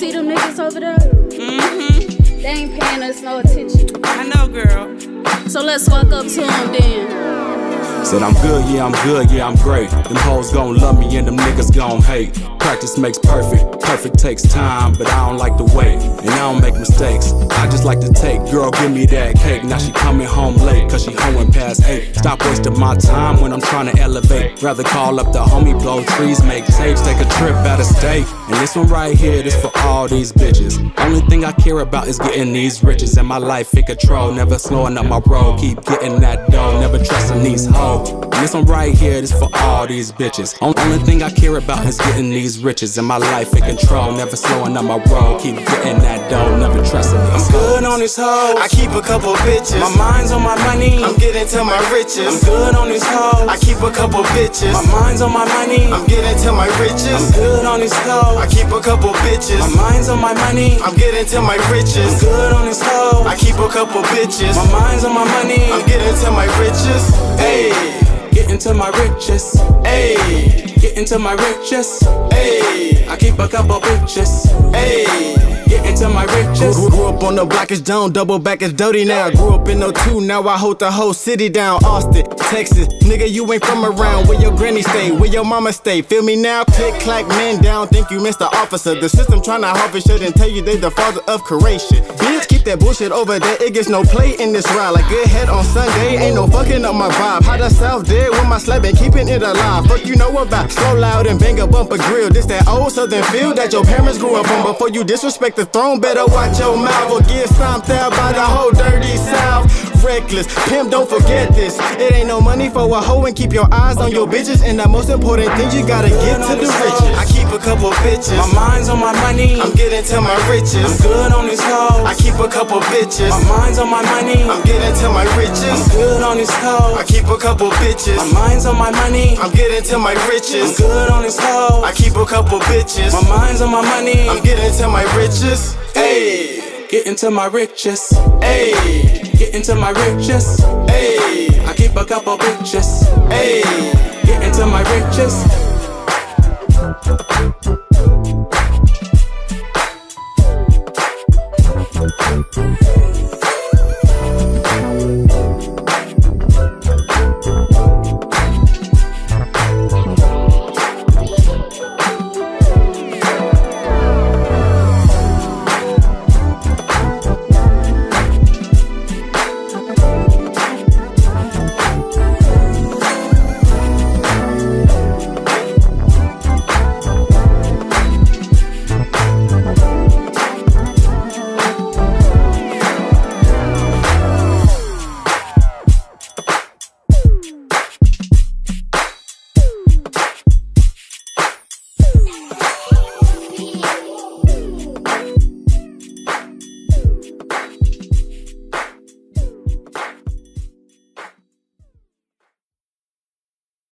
see them niggas over there? Mm-hmm. They ain't paying us no attention. I know, girl. So let's walk up to them then. Said I'm good, yeah, I'm good, yeah, I'm great. Them hoes gon' love me and them niggas gon' hate. Practice makes perfect, perfect takes time, but I don't like to wait, and I don't make mistakes. I just like to take, girl, give me that cake. Now she coming home late, cause she hoeing past 8. Stop wasting my time when I'm trying to elevate. Rather call up the homie, blow trees, make tapes, take a trip out of state. And this one right here, this for all these bitches. Only thing I care about is getting these riches. And my life in control, never slowing up my road. Keep getting that dough, never trusting these hoes. And this one right here, this for all these bitches. Only thing I care about is getting these riches. And my life in control, never slowing up my road. Keep getting that dough, never trusting these hoes. I'm good on these hoes, I keep a couple bitches. My mind's on my money, I'm getting to my riches. I'm good on these hoes, I keep a couple bitches. My mind's on my money, I'm getting to my riches. I'm good on these hoes, I keep a couple bitches. My mind's on my money, I'm getting to my riches. I'm good on these hoes, I keep a couple bitches. My mind's on my money, I'm getting to my riches. Ayy, getting to my riches. Ayy, getting to my riches. Ayy, I keep a couple bitches. Ayy, getting to my riches. Grew up on the block, it's down, double back, it's dirty now. Grew up in 02, now I hold the whole city down. Austin, Texas, nigga, you ain't from around. Where your granny stay, where your mama stay? Feel me now? Click, clack, man down, think you missed the officer. The system tryna harvest shit and tell you they the father of creation. Bitch, keep that bullshit over there, it gets no play in this ride. Like good head on Sunday, ain't no fucking up my vibe. How the South did with my slap and keeping it alive. Fuck you know about, so loud and bang a bumper grill. This that old Southern feel that your parents grew up on. Before you disrespect the throne, better watch your mouth or get stomped out by the whole dirty South. Reckless, pimp, don't forget this. It ain't no money for a hoe and keep your eyes on your bitches. And the most important thing, you gotta get to the riches. I keep a couple bitches. My mind's on my money, I'm getting to my riches. I'm good on these hoes, I keep a couple bitches. My mind's on my money, I'm getting to my riches. I'm good on these hoes, I keep a couple bitches. My mind's on my money, I'm getting to my riches. I'm good on these hoes, I keep a couple bitches. My mind's on my money, I'm getting to my riches. Ayy, getting to my riches. Ayy, getting to my riches, ayy. I keep a couple bitches, ayy. Getting to my riches.